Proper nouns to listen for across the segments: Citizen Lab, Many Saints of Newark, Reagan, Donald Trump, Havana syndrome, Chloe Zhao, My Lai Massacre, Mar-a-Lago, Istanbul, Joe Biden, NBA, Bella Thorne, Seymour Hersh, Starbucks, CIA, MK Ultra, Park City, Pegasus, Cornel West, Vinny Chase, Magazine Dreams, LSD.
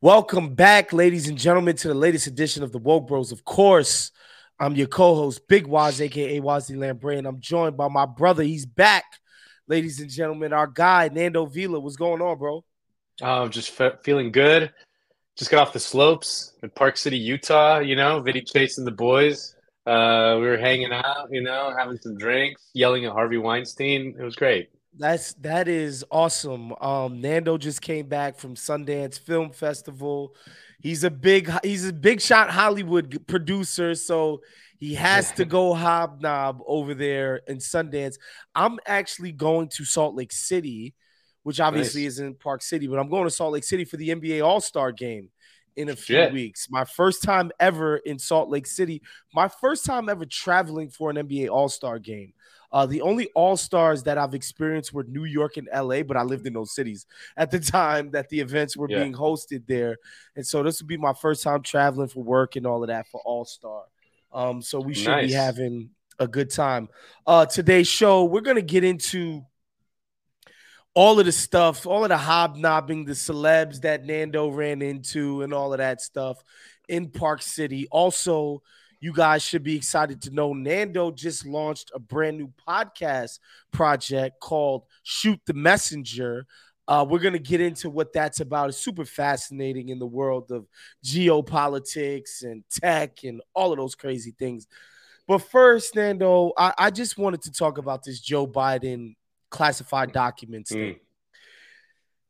Welcome back, ladies and gentlemen, to the latest edition of the Woke Bros. Of course, I'm your co-host, Big Waz, a.k.a. Wazzy Lambray, and I'm joined by my brother. He's back, ladies and gentlemen, our guy, Nando Vila. What's going on, bro? I'm just feeling good. Just got off the slopes in Park City, Utah, you know, Vinny Chase and the boys. We were hanging out, you know, having some drinks, yelling at Harvey Weinstein. It was great. That is awesome. Nando just came back from Sundance Film Festival. He's a big shot Hollywood producer, so he has to go hobnob over there in Sundance. I'm actually going to Salt Lake City, which obviously isn't Park City, but I'm going to Salt Lake City for the NBA All-Star Game in a few weeks. My first time ever in Salt Lake City. My first time ever traveling for an NBA All-Star Game. The only all-stars that I've experienced were New York and L.A., but I lived in those cities at the time that the events were being hosted there. And so this would be my first time traveling for work and all of that for All-Star. So we should be having a good time. Today's show, we're going to get into all of the stuff, all of the hobnobbing, the celebs that Nando ran into and all of that stuff in Park City. Also, you guys should be excited to know Nando just launched a brand new podcast project called Shoot the Messenger. We're going to get into what that's about. It's super fascinating in the world of geopolitics and tech and all of those crazy things. But first, Nando, I just wanted to talk about this Joe Biden classified documents thing.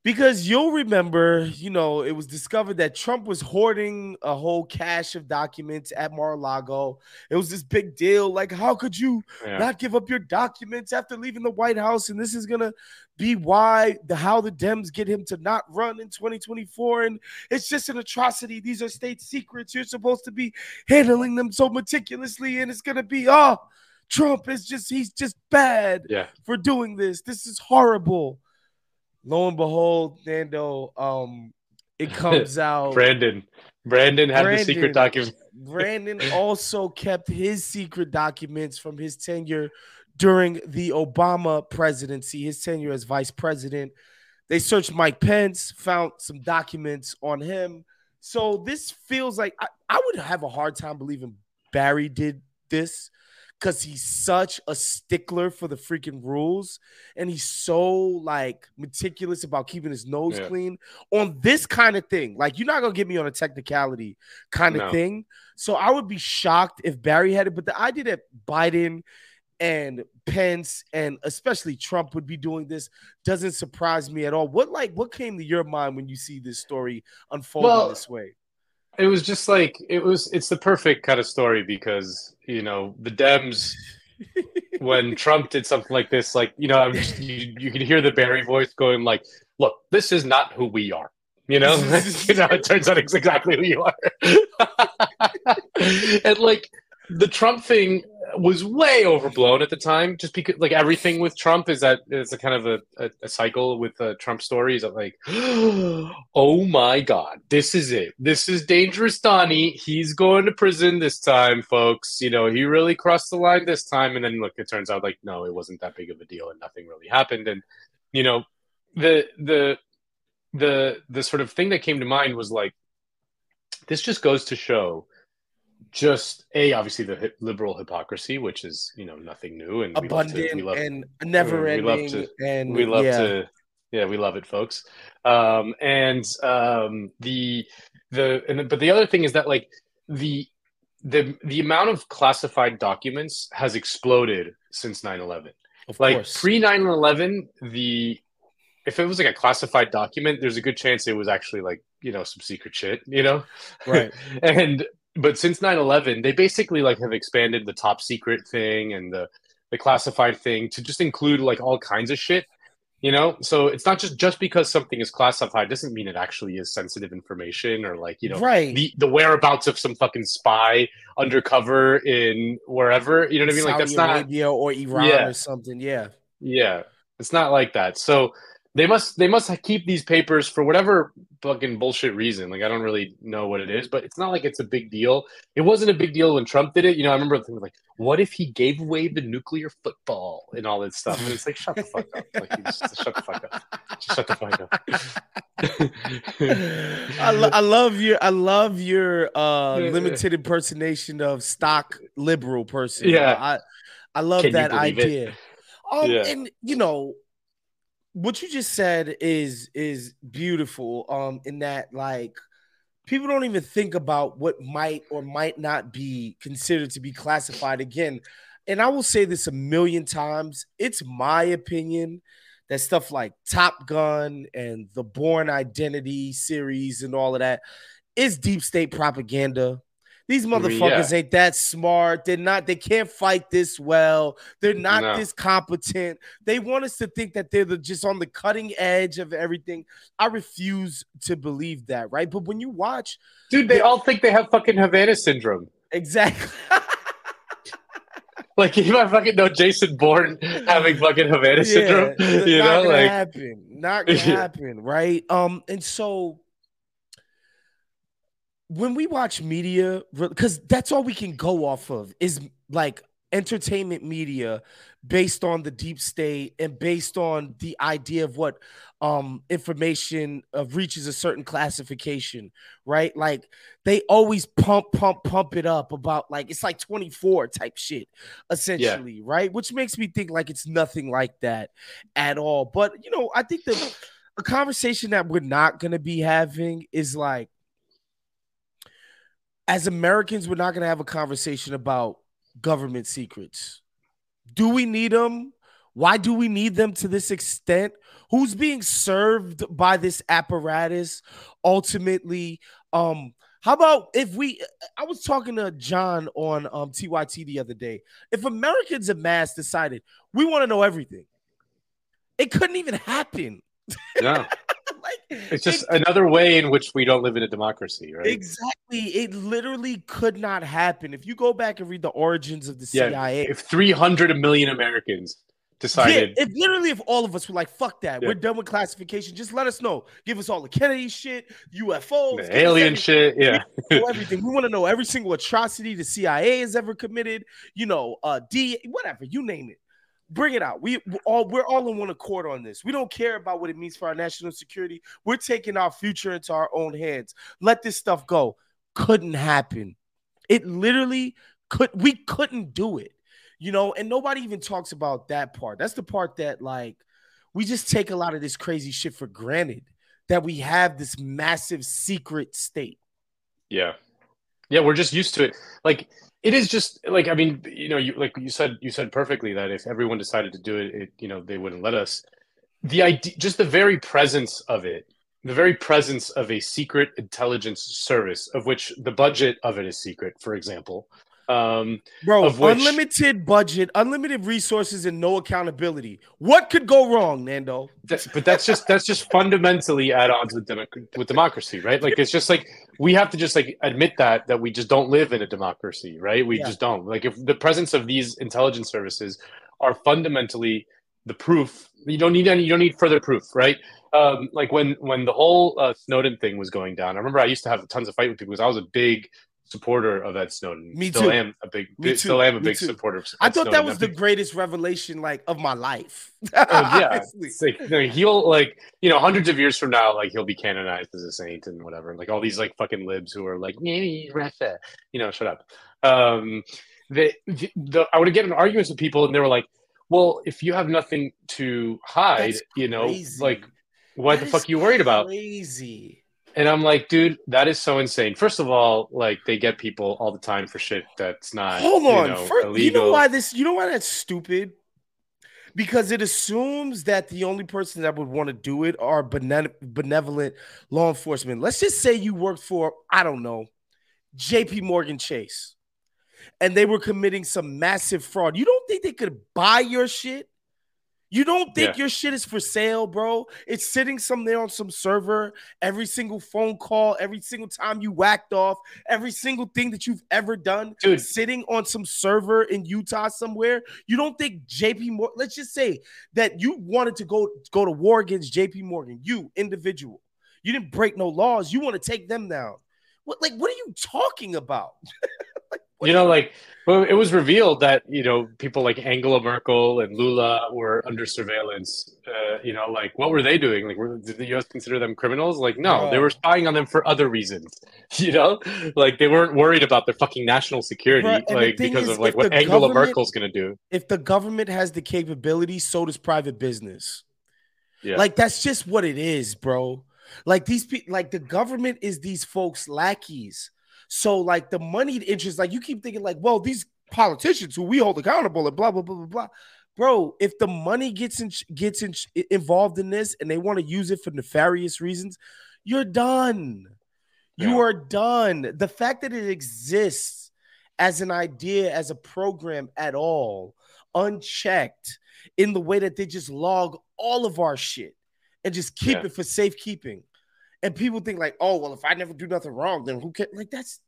Because you'll remember, you know, it was discovered that Trump was hoarding a whole cache of documents at Mar-a-Lago. It was this big deal. Like, how could you not give up your documents after leaving the White House? And this is going to be why how the Dems get him to not run in 2024. And it's just an atrocity. These are state secrets. You're supposed to be handling them so meticulously. And it's going to be, Trump is just, he's just bad for doing this. This is horrible. Lo and behold, Nando, it comes out. Brandon had the secret documents. Brandon also kept his secret documents from his tenure during the Obama presidency, his tenure as vice president. They searched Mike Pence, found some documents on him. So this feels like I would have a hard time believing Barry did this because he's such a stickler for the freaking rules, and he's so, like, meticulous about keeping his nose clean on this kind of thing. Like, you're not going to get me on a technicality kind of thing. So I would be shocked if Barry had it. But the idea that Biden and Pence and especially Trump would be doing this doesn't surprise me at all. What came to your mind when you see this story unfolding this way? It was just like it's the perfect kind of story because, you know, the Dems, when Trump did something like this, like, you know, you could hear the Barry voice going like, look, this is not who we are. You know, it turns out it's exactly who you are. And like the Trump thing was way overblown at the time, just because like everything with Trump is that it's a kind of a cycle with Trump stories of like, oh my God, this is it. This is dangerous, Donnie. He's going to prison this time, folks. You know, he really crossed the line this time. And then look, it turns out like, no, it wasn't that big of a deal and nothing really happened. And, you know, the sort of thing that came to mind was like, this just goes to show just obviously the liberal hypocrisy, which is, you know, nothing new and abundant and never ending. And we love to, yeah, we love it, folks. But the other thing is that like the amount of classified documents has exploded since 9/11. Like pre 9/11, if it was like a classified document, there's a good chance it was actually like, you know, some secret shit, you know? Right. But since 9/11, they basically like have expanded the top secret thing and the classified thing to just include like all kinds of shit, you know? So it's not just because something is classified doesn't mean it actually is sensitive information or like, you know, right. the whereabouts of some fucking spy undercover in wherever, you know what I mean? Like that's not Arabia or Iran or something. Yeah. Yeah. It's not like that. So They must keep these papers for whatever fucking bullshit reason. Like, I don't really know what it is, but it's not like it's a big deal. It wasn't a big deal when Trump did it. You know, I remember the thing was like, what if he gave away the nuclear football and all that stuff? And it's like, shut the fuck up. Like, just shut the fuck up. Just shut the fuck up. I love your limited impersonation of stock liberal person. Yeah. I love that idea. And, you know, what you just said is beautiful in that, like, people don't even think about what might or might not be considered to be classified again. And I will say this 1,000,000 times. It's my opinion that stuff like Top Gun and the Bourne Identity series and all of that is deep state propaganda. These motherfuckers ain't that smart. They're not. They can't fight this well. They're not this competent. They want us to think that they're just on the cutting edge of everything. I refuse to believe that, right? But when you watch... Dude, they all think they have fucking Havana syndrome. Exactly. Like, you might fucking know Jason Bourne having fucking Havana syndrome. You know, like... Not gonna happen, right? And so... When we watch media, because that's all we can go off of is like entertainment media based on the deep state and based on the idea of what information reaches a certain classification, right? Like they always pump it up about like, it's like 24 type shit essentially, right? Which makes me think like it's nothing like that at all. But, you know, I think the a conversation that we're not going to be having is like, as Americans, we're not going to have a conversation about government secrets. Do we need them? Why do we need them to this extent? Who's being served by this apparatus ultimately? How about if I was talking to John on TYT the other day. If Americans en masse decided we want to know everything, it couldn't even happen. Yeah. It's just another way in which we don't live in a democracy, right? Exactly. It literally could not happen. If you go back and read the origins of the CIA. If 300 million Americans decided. Yeah, if all of us were like, fuck that. Yeah. We're done with classification. Just let us know. Give us all the Kennedy shit, UFOs. The alien shit. Yeah. We know everything. We want to know every single atrocity the CIA has ever committed. You know, whatever. You name it. Bring it out. We're all in one accord on this. We don't care about what it means for our national security. We're taking our future into our own hands. Let this stuff go. Couldn't happen. It literally could. We couldn't do it, you know. And nobody even talks about that part. That's the part that like we just take a lot of this crazy shit for granted that we have this massive secret state. Yeah, we're just used to it. Like. It is just like, I mean, you know, you said perfectly that if everyone decided to do it, you know, they wouldn't let us. The idea, just the very presence of it, the very presence of a secret intelligence service, of which the budget of it is secret, for example, Bro, unlimited budget, unlimited resources, and no accountability. What could go wrong, Nando? That's just fundamentally at odds with democracy, right? Like, it's just like we have to just like admit that we just don't live in a democracy, right? We just don't. Like, if the presence of these intelligence services are fundamentally the proof, you don't need further proof, right? Like when the whole Snowden thing was going down, I remember I used to have tons of fight with people because I was a big supporter of Ed Snowden. Me too. Still am a big supporter of Ed Snowden. I thought that was the greatest revelation like of my life. Yeah, it's like, he'll like, hundreds of years from now, like he'll be canonized as a saint and whatever. And like all these like fucking libs who are like, Russia, shut up. I would get in arguments with people and they were like, well, if you have nothing to hide, like why the fuck are you worried about? Crazy. And I'm like, dude, that is so insane. First of all, like they get people all the time for shit that's not. Hold on, illegal. You know why that's stupid? Because it assumes that the only person that would want to do it are benevolent law enforcement. Let's just say you worked for, I don't know, J.P. Morgan Chase, and they were committing some massive fraud. You don't think they could buy your shit? You don't think your shit is for sale, bro? It's sitting somewhere on some server. Every single phone call, every single time you whacked off, every single thing that you've ever done, dude, sitting on some server in Utah somewhere. You don't think JP Morgan, let's just say that you wanted to go to war against JP Morgan, you individual. You didn't break no laws. You want to take them down. What are you talking about? It was revealed that, people like Angela Merkel and Lula were under surveillance. What were they doing? Like, did the U.S. consider them criminals? Like, no, they were spying on them for other reasons. Like they weren't worried about their fucking national security, because of what Angela Merkel's going to do. If the government has the capability, so does private business. Yeah. Like, that's just what it is, bro. Like these people, like the government is these folks' lackeys. So, like, the moneyed interest, like, you keep thinking, like, well, these politicians who we hold accountable and blah, blah, blah, blah, blah. Bro, if the money gets involved in this and they want to use it for nefarious reasons, you're done. Yeah. You are done. The fact that it exists as an idea, as a program at all, unchecked in the way that they just log all of our shit and just keep it for safekeeping. And people think like, oh, well, if I never do nothing wrong, then who cares? Like, that's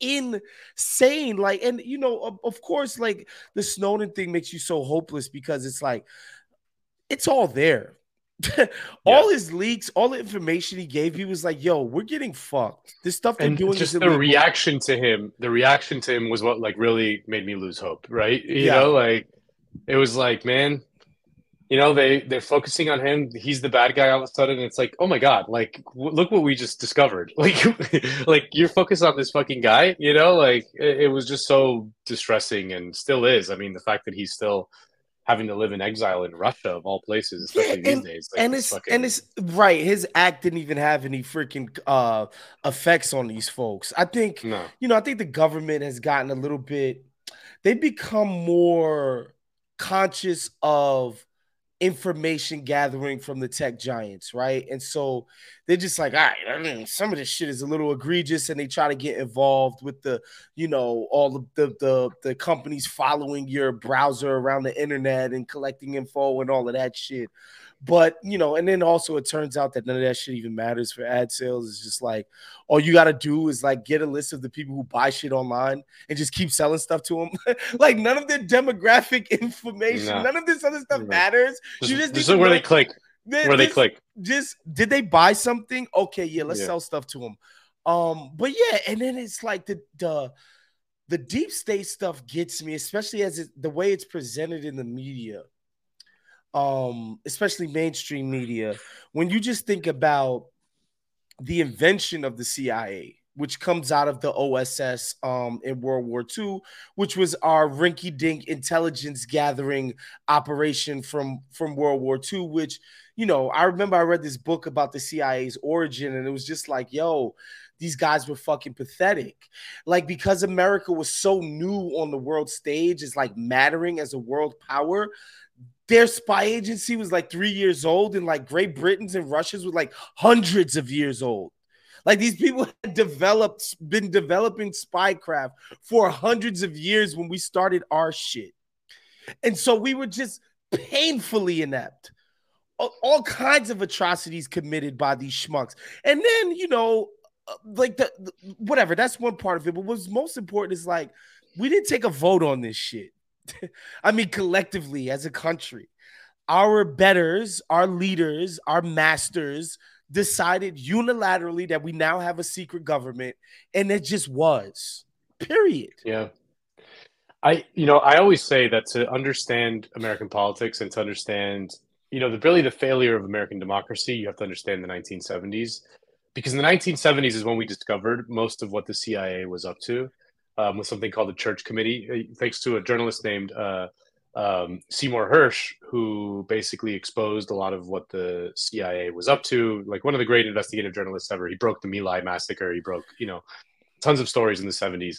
insane. Like, and, of course, like, the Snowden thing makes you so hopeless because it's like, it's all there. All his leaks, all the information he gave, he was like, yo, we're getting fucked. This stuff they're doing is illegal. The reaction to him was what, like, really made me lose hope, right? It was like, man. They're focusing on him. He's the bad guy all of a sudden. It's like, oh my God, like, look what we just discovered. Like you're focused on this fucking guy, it was just so distressing and still is. I mean, the fact that he's still having to live in exile in Russia of all places, especially these days. Like, it's right. His act didn't even have any freaking effects on these folks. I think, I think the government has gotten a little bit, they've become more conscious of information gathering from the tech giants, right? And so they're just like, all right, I mean, some of this shit is a little egregious, and they try to get involved with the, all of the companies following your browser around the internet and collecting info and all of that shit. But, and then also it turns out that none of that shit even matters for ad sales. It's just like, all you got to do is like get a list of the people who buy shit online and just keep selling stuff to them. Like none of their demographic information, none of this other stuff matters. This is where they click. Just did they buy something? Okay, yeah, let's sell stuff to them. But yeah, and then it's like the deep state stuff gets me, especially as the way it's presented in the media. Especially mainstream media, when you just think about the invention of the CIA, which comes out of the OSS in World War II, which was our rinky-dink intelligence gathering operation from World War II, which, I remember I read this book about the CIA's origin, and it was just like, yo, these guys were fucking pathetic. Like, because America was so new on the world stage, it's like mattering as a world power. Their spy agency was like 3 years old, and like Great Britain's and Russia's were like hundreds of years old. Like, these people had been developing spycraft for hundreds of years when we started our shit. And so we were just painfully inept. All kinds of atrocities committed by these schmucks. And then, you know, like the whatever, that's one part of it. But what's most important is, like, we didn't take a vote on this shit. I mean, collectively as a country, our betters, our leaders, our masters decided unilaterally that we now have a secret government, and it just was. Period. Yeah. I always say that to understand American politics and to understand, you know, the failure of American democracy, you have to understand the 1970s, because in the 1970s is when we discovered most of what the CIA was up to, with something called the Church Committee, thanks to a journalist named Seymour Hersh, who basically exposed a lot of what the CIA was up to. Like, one of the great investigative journalists ever. He broke the My Lai Massacre. He broke, you know, tons of stories in the 70s.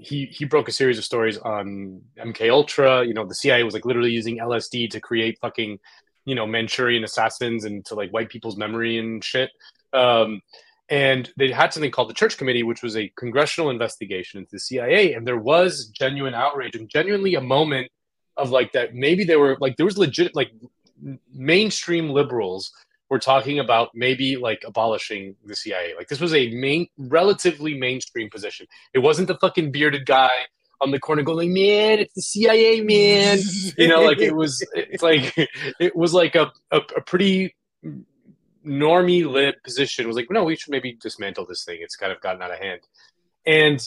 He broke a series of stories on MK Ultra. You know, the CIA was like literally using LSD to create fucking, you know, Manchurian assassins and to like wipe people's memory and shit. And they had something called the Church Committee, which was a congressional investigation into the CIA. And there was genuine outrage and genuinely a moment of like that. Maybe they were like, there was legit, like, mainstream liberals were talking about maybe like abolishing the CIA. Like, this was a relatively mainstream position. It wasn't the fucking bearded guy on the corner going, man, it's the CIA, man. You know, like, it was like a pretty normie lib position. It was like, no, we should maybe dismantle this thing. It's kind of gotten out of hand. And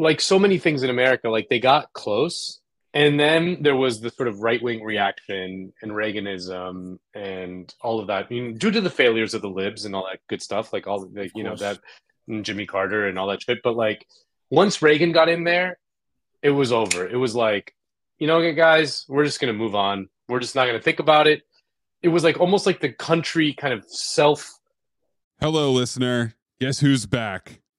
like so many things in America, like, they got close. And then there was the sort of right-wing reaction and Reaganism and all of that. I mean, due to the failures of the libs and all that good stuff, like all, like, you know, that and Jimmy Carter and all that shit. But like, once Reagan got in there, it was over. It was like, you know, guys, we're just going to move on. We're just not going to think about it. It was like almost like the country kind of self. Hello, listener. Guess who's back?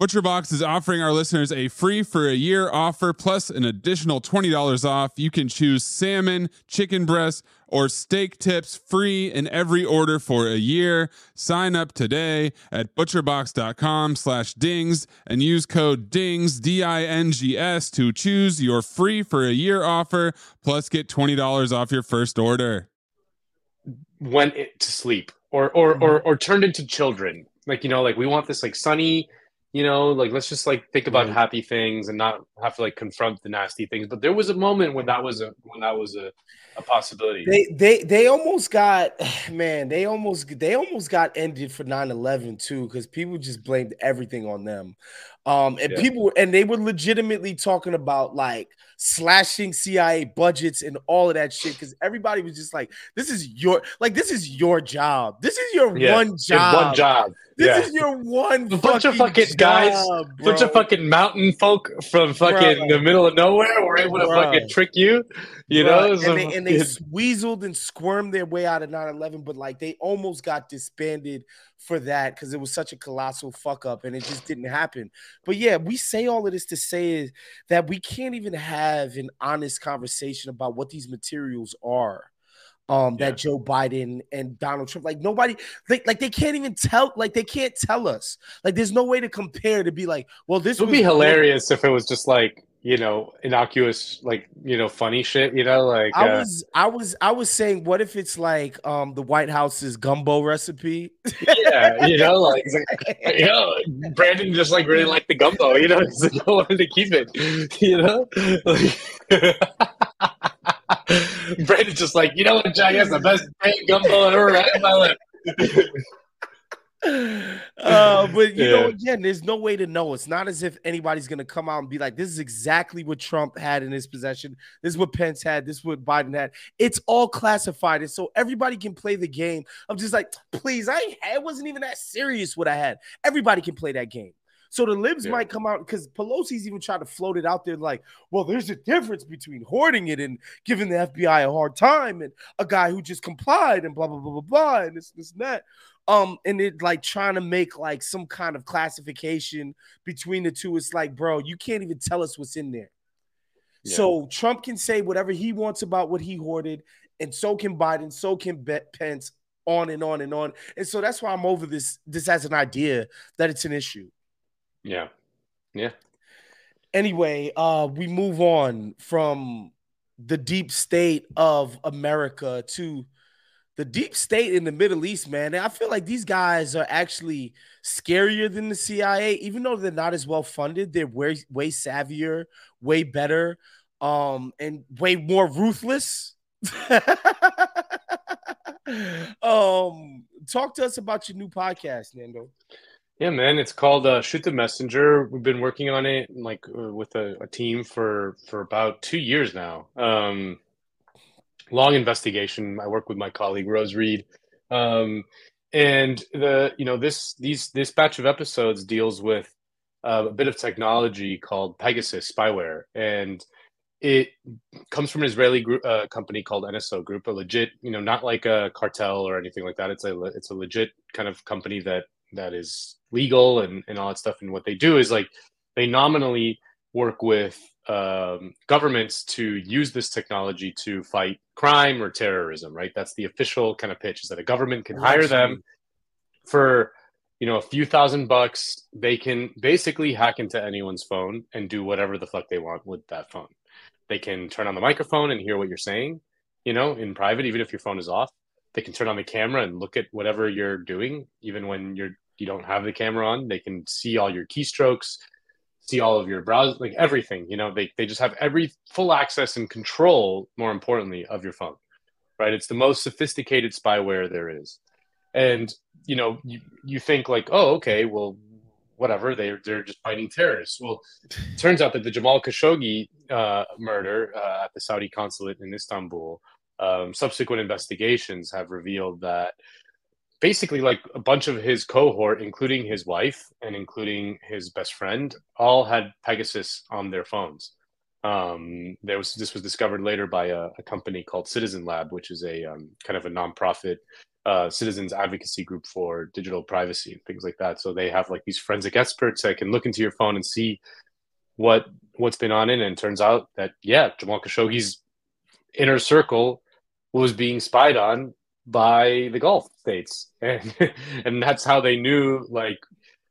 ButcherBox is offering our listeners a free for a year offer plus an additional $20 off. You can choose salmon, chicken breast, or steak tips free in every order for a year. Sign up today at butcherbox.com/dings and use code DINGS, DINGS, to choose your free for a year offer plus get $20 off your first order. Went to sleep or turned into children. Like, you know, like, we want this like sunny, you know, like, let's just like think about happy things and not have to like confront the nasty things. But there was a moment when that was a possibility. They almost got, man, they almost got ended for 9/11 too, because people just blamed everything on them. And they were legitimately talking about like slashing CIA budgets and all of that shit, because everybody was just like, this is your job. This is your one job. This is your one bunch of fucking guys, bro. Bunch of fucking mountain folk from fucking the middle of nowhere were able to fucking trick you, you know? And they weaseled and squirmed their way out of 9/11, but like they almost got disbanded for that because it was such a colossal fuck up and it just didn't happen. But yeah, we say all of this to say is that we can't even have an honest conversation about what these materials are. that Joe Biden and Donald Trump, like nobody, like they can't even tell, like they can't tell us, like there's no way to compare to be like, well, this would be hilarious if it was just like, you know, innocuous, like, you know, funny shit, you know, like I was saying, what if it's like the White House's gumbo recipe? Yeah, you know, like, you know, Brandon just like really liked the gumbo, you know, because he wanted to keep it, you know, like Brandon's just like, you know what, Jack, that's the best gumbo I've ever had in my life. But you know, again, there's no way to know. It's not as if anybody's gonna come out and be like, this is exactly what Trump had in his possession, this is what Pence had, this is what Biden had. It's all classified, and so everybody can play the game. I'm just like, please, I wasn't even that serious what I had. Everybody can play that game. So the libs might come out, because Pelosi's even tried to float it out there like, well, there's a difference between hoarding it and giving the FBI a hard time and a guy who just complied and blah, blah, blah, blah, blah, and this and that. And it like trying to make like some kind of classification between the two. It's like, bro, you can't even tell us what's in there. Yeah. So Trump can say whatever he wants about what he hoarded, and so can Biden, so can Pence, on and on and on. And so that's why I'm over this as an idea that it's an issue. Yeah. Yeah. Anyway, we move on from the deep state of America to the deep state in the Middle East, man. And I feel like these guys are actually scarier than the CIA, even though they're not as well funded. They're way savvier, way better, and way more ruthless. Talk to us about your new podcast, Nando. Yeah, man, it's called Shoot the Messenger. We've been working on it like with a team for about 2 years now. Long investigation. I work with my colleague Rose Reed, and this batch of episodes deals with a bit of technology called Pegasus spyware, and it comes from an Israeli group, company called NSO Group, a legit, you know, not like a cartel or anything like that. It's a legit kind of company that is legal and all that stuff. And what they do is like, they nominally work with governments to use this technology to fight crime or terrorism, right? That's the official kind of pitch, is that a government can hire them for, you know, a few $1,000s. They can basically hack into anyone's phone and do whatever the fuck they want with that phone. They can turn on the microphone and hear what you're saying, you know, in private, even if your phone is off. They can turn on the camera and look at whatever you're doing, even when you don't have the camera on. They can see all your keystrokes, see all of your browser, like everything, you know, they just have every full access and control, more importantly, of your phone, right? It's the most sophisticated spyware there is. And, you know, you think like, oh, okay, well, whatever, they're just fighting terrorists. Well, it turns out that the Jamal Khashoggi murder at the Saudi consulate in Istanbul, subsequent investigations have revealed that basically like a bunch of his cohort, including his wife and including his best friend, all had Pegasus on their phones. This was discovered later by a company called Citizen Lab, which is a kind of a nonprofit citizens advocacy group for digital privacy and things like that. So they have like these forensic experts that can look into your phone and see what's been on it. And it turns out that, yeah, Jamal Khashoggi's inner circle was being spied on by the Gulf states, and that's how they knew like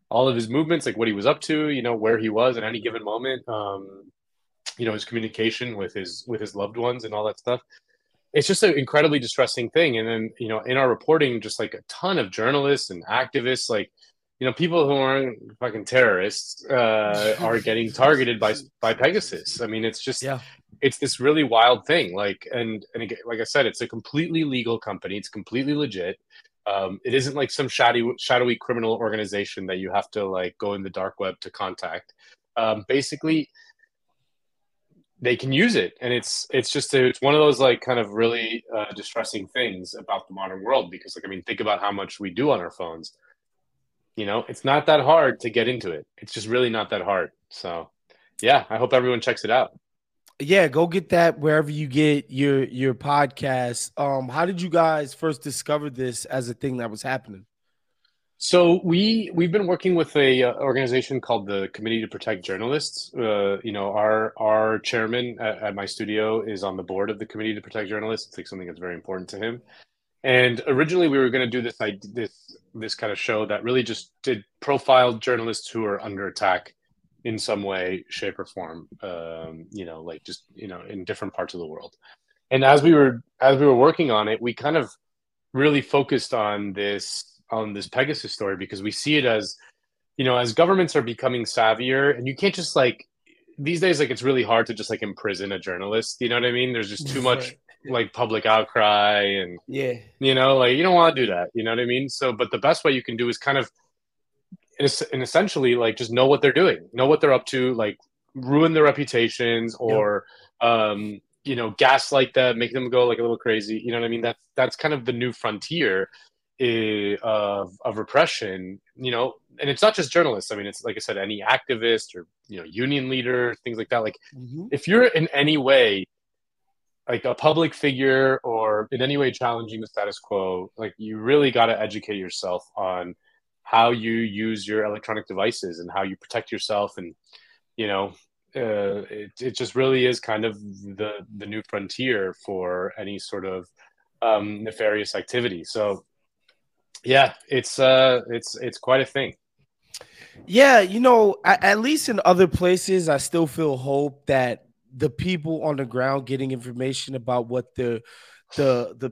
all of his movements, like what he was up to, you know, where he was at any given moment, you know, his communication with his loved ones and all that stuff. It's just an incredibly distressing thing. And then, you know, in our reporting, just like a ton of journalists and activists, like, you know, people who aren't fucking terrorists are getting targeted by Pegasus. I mean, it's just, it's this really wild thing. Like, and again, like I said, it's a completely legal company. It's completely legit. It isn't like some shadowy criminal organization that you have to like go in the dark web to contact. Basically, they can use it, and it's one of those like kind of really distressing things about the modern world, because like, I mean, think about how much we do on our phones. You know, it's not that hard to get into it. It's just really not that hard. So, yeah, I hope everyone checks it out. Yeah, go get that wherever you get your podcast. How did you guys first discover this as a thing that was happening? So we've been working with a organization called the Committee to Protect Journalists. You know, our chairman at my studio is on the board of the Committee to Protect Journalists. It's like something that's very important to him. And originally we were going to do this kind of show that really just did profile journalists who are under attack in some way, shape, or form. You know, like just in different parts of the world. And as we were working on it, we kind of really focused on this Pegasus story, because we see it as, as governments are becoming savvier, and you can't just these days, it's really hard to just imprison a journalist. You know what I mean? There's just too much public outcry, and you don't want to do that. You know what I mean? So, but the best way you can do is kind of, and essentially just know what they're doing, know what they're up to, ruin their reputations, or, gaslight them, make them go a little crazy. You know what I mean? That's kind of the new frontier of repression, and it's not just journalists. I mean, it's like I said, any activist or, union leader, things like that. Like if you're in any way, a public figure or in any way challenging the status quo, you really got to educate yourself on how you use your electronic devices and how you protect yourself. And, it just really is kind of the new frontier for any sort of nefarious activity. So, yeah, it's quite a thing. Yeah, at least in other places, I still feel hope that the people on the ground getting information about what the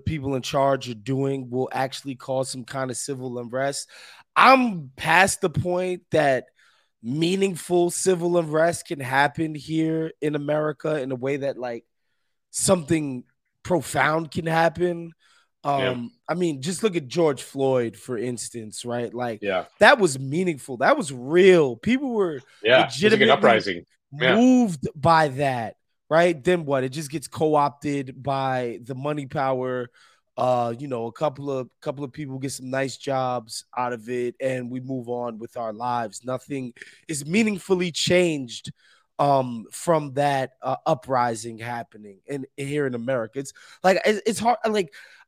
people in charge are doing will actually cause some kind of civil unrest. I'm past the point that meaningful civil unrest can happen here in America in a way that something profound can happen. I mean, just look at George Floyd, for instance, right? That was meaningful. That was real. People were legitimately an uprising. Moved by that, right? Then what? It just gets co-opted by the money power. A couple of people get some nice jobs out of it, and we move on with our lives. Nothing is meaningfully changed from that uprising happening here in America. It's hard.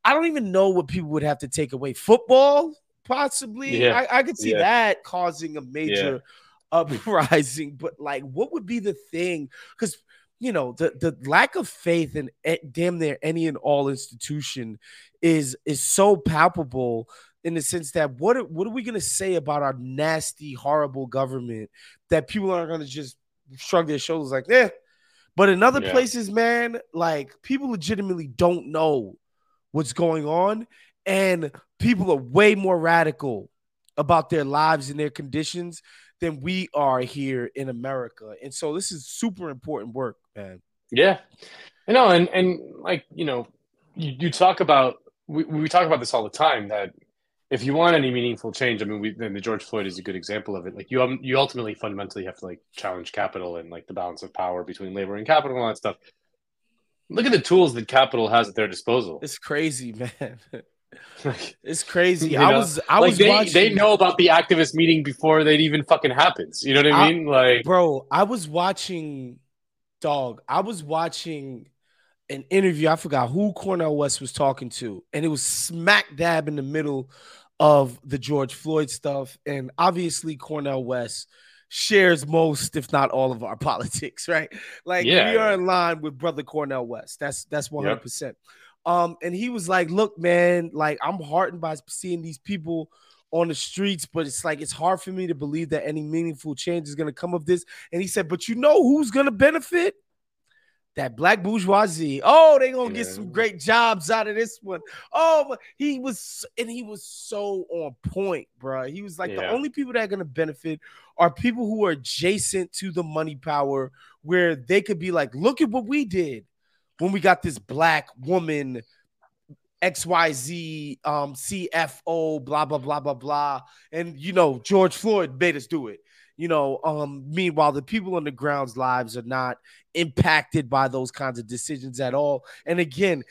I don't even know what people would have to take away. Football, possibly. Yeah. I could see that causing a major uprising. But what would be the thing? Because the lack of faith in damn near any and all institution is so palpable, in the sense that what are we gonna say about our nasty, horrible government that people aren't gonna just shrug their shoulders eh? But in other places, man, people legitimately don't know what's going on, and people are way more radical about their lives and their conditions than we are here in America. And so this is super important work, man. Yeah, I know. You talk about, we talk about this all the time, that if you want any meaningful change, I mean, and the George Floyd is a good example of it. You ultimately fundamentally have to challenge capital and the balance of power between labor and capital and all that stuff. Look at the tools that capital has at their disposal. It's crazy, man. It's crazy. I was watching. They know about the activist meeting before it even fucking happens. You know what I mean? Bro, I was watching an interview. I forgot who Cornel West was talking to, and it was smack dab in the middle of the George Floyd stuff. And obviously, Cornel West shares most, if not all, of our politics, right? We are in line with brother Cornel West. That's 100%. Yep. And he was look, man, I'm heartened by seeing these people on the streets, but it's hard for me to believe that any meaningful change is going to come of this. And he said, but you know who's going to benefit? That black bourgeoisie. Oh, they're going to get some great jobs out of this one. Oh, he was so on point, bro. He was the only people that are going to benefit are people who are adjacent to the money power, where they could be look at what we did when we got this black woman, XYZ, CFO, blah, blah, blah, blah, blah. And, George Floyd made us do it. Meanwhile, the people on the ground's lives are not impacted by those kinds of decisions at all. And again,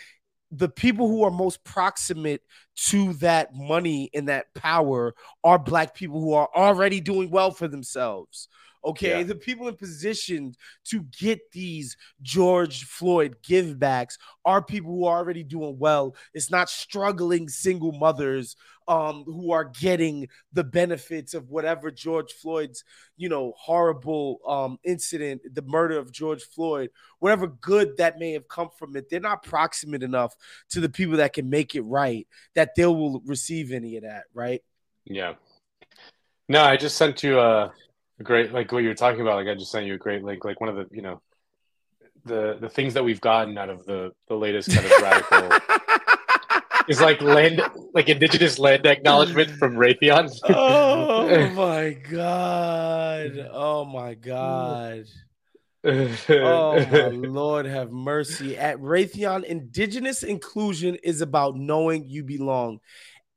the people who are most proximate to that money and that power are black people who are already doing well for themselves. Okay, yeah. The people in position to get these George Floyd givebacks are people who are already doing well. It's not struggling single mothers who are getting the benefits of whatever George Floyd's, you know, horrible incident, the murder of George Floyd, whatever good that may have come from it. They're not proximate enough to the people that can make it right that they will receive any of that, right? Yeah. No, I just sent you a... Great, like what you were talking about, like I just sent you a great link, like one of the, you know, the things that we've gotten out of the latest kind of radical is like land, like indigenous land acknowledgement from Raytheon. Oh my God. Oh my God. Oh my Lord have mercy. At Raytheon, indigenous inclusion is about knowing you belong.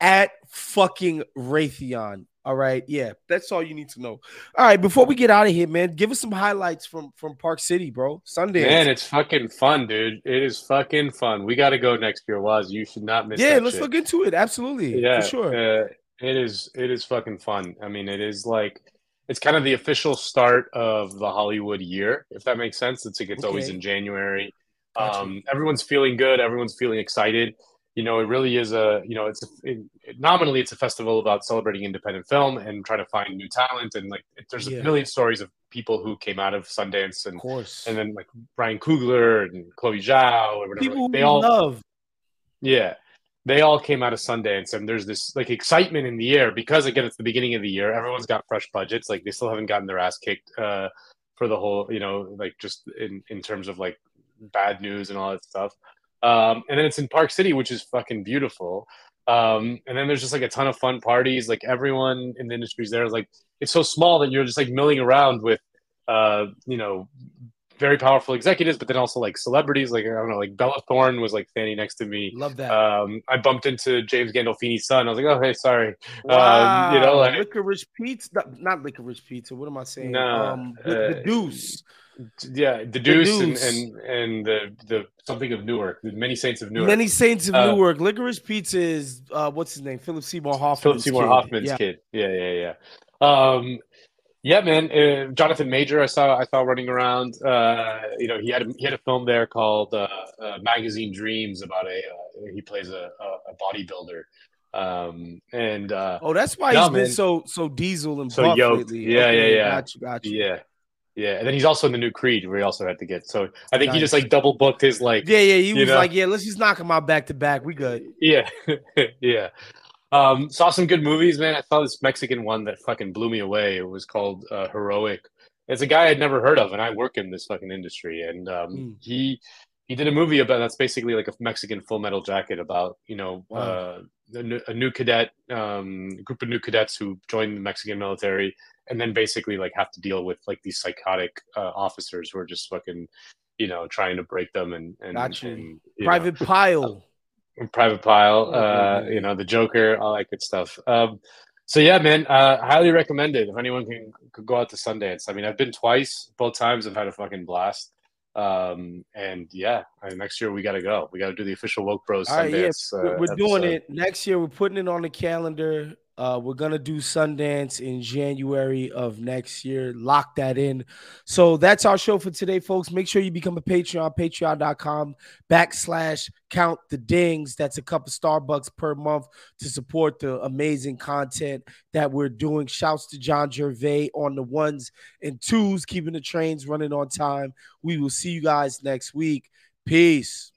At fucking Raytheon. All right, yeah, that's all you need to know. All right, before we get out of here, man, give us some highlights from Park City, bro. Sundance. Man, it's fucking fun, dude. It is fucking fun. We got to go next year, Waz. You should not miss. Yeah, let's look into it. Absolutely, yeah, for sure. It is fucking fun. I mean, it is like it's kind of the official start of the Hollywood year, if that makes sense. It's like it's always in January. Gotcha. Everyone's feeling good. Everyone's feeling excited. You know, it really is nominally it's a festival about celebrating independent film and trying to find new talent. And like, there's a million stories of people who came out of Sundance and then like Ryan Coogler and Chloe Zhao or whatever. People like, they all came out of Sundance, and there's this like excitement in the air because again, it's the beginning of the year. Everyone's got fresh budgets. Like they still haven't gotten their ass kicked for the whole, you know, like just in terms of like bad news and all that stuff. And then it's in Park City, which is fucking beautiful. And then there's just like a ton of fun parties. Like everyone in the industry is there. Like it's so small that you're just like milling around with, you know, very powerful executives, but then also like celebrities. Like I don't know, like Bella Thorne was like standing next to me. Love that. I bumped into James Gandolfini's son. I was like, oh hey, sorry. Wow. You know, like Licorice Pizza. Not Licorice Pizza. What am I saying? Nah, the Deuce. Yeah, the Deuce. And the something of Newark, the Many Saints of Newark. Many Saints of Newark. Licorice Pizza is what's his name? Philip Seymour Hoffman's kid. Yeah. Yeah, man. Jonathan Major, I saw running around. You know, he had a film there called Magazine Dreams about he plays a bodybuilder. That's why he's been so diesel and so buff lately. Yeah. Gotcha. Yeah. Yeah, and then he's also in the new Creed, where he also had to get. So I think he just like double booked his like. Yeah. He was like, yeah, let's just knock him out back to back. We good. Yeah, yeah. Saw some good movies, man. I saw this Mexican one that fucking blew me away. It was called Heroic. It's a guy I'd never heard of, and I work in this fucking industry, and he did a movie about that's basically like a Mexican Full Metal Jacket about a new cadet, group of new cadets who joined the Mexican military. And then basically like have to deal with like these psychotic officers who are just fucking, you know, trying to break them and, gotcha. And Private Pyle, you know, the Joker, all that good stuff. So yeah, man, highly recommended if anyone could go out to Sundance. I mean, I've been twice, both times I've had a fucking blast. And yeah, next year we got to go. We got to do the official Woke Bros Sundance. Right, yeah, we're doing it next year. We're putting it on the calendar. We're going to do Sundance in January of next year. Lock that in. So that's our show for today, folks. Make sure you become a Patreon, patreon.com/countthe dings. That's a cup of Starbucks per month to support the amazing content that we're doing. Shouts to John Gervais on the ones and twos, keeping the trains running on time. We will see you guys next week. Peace.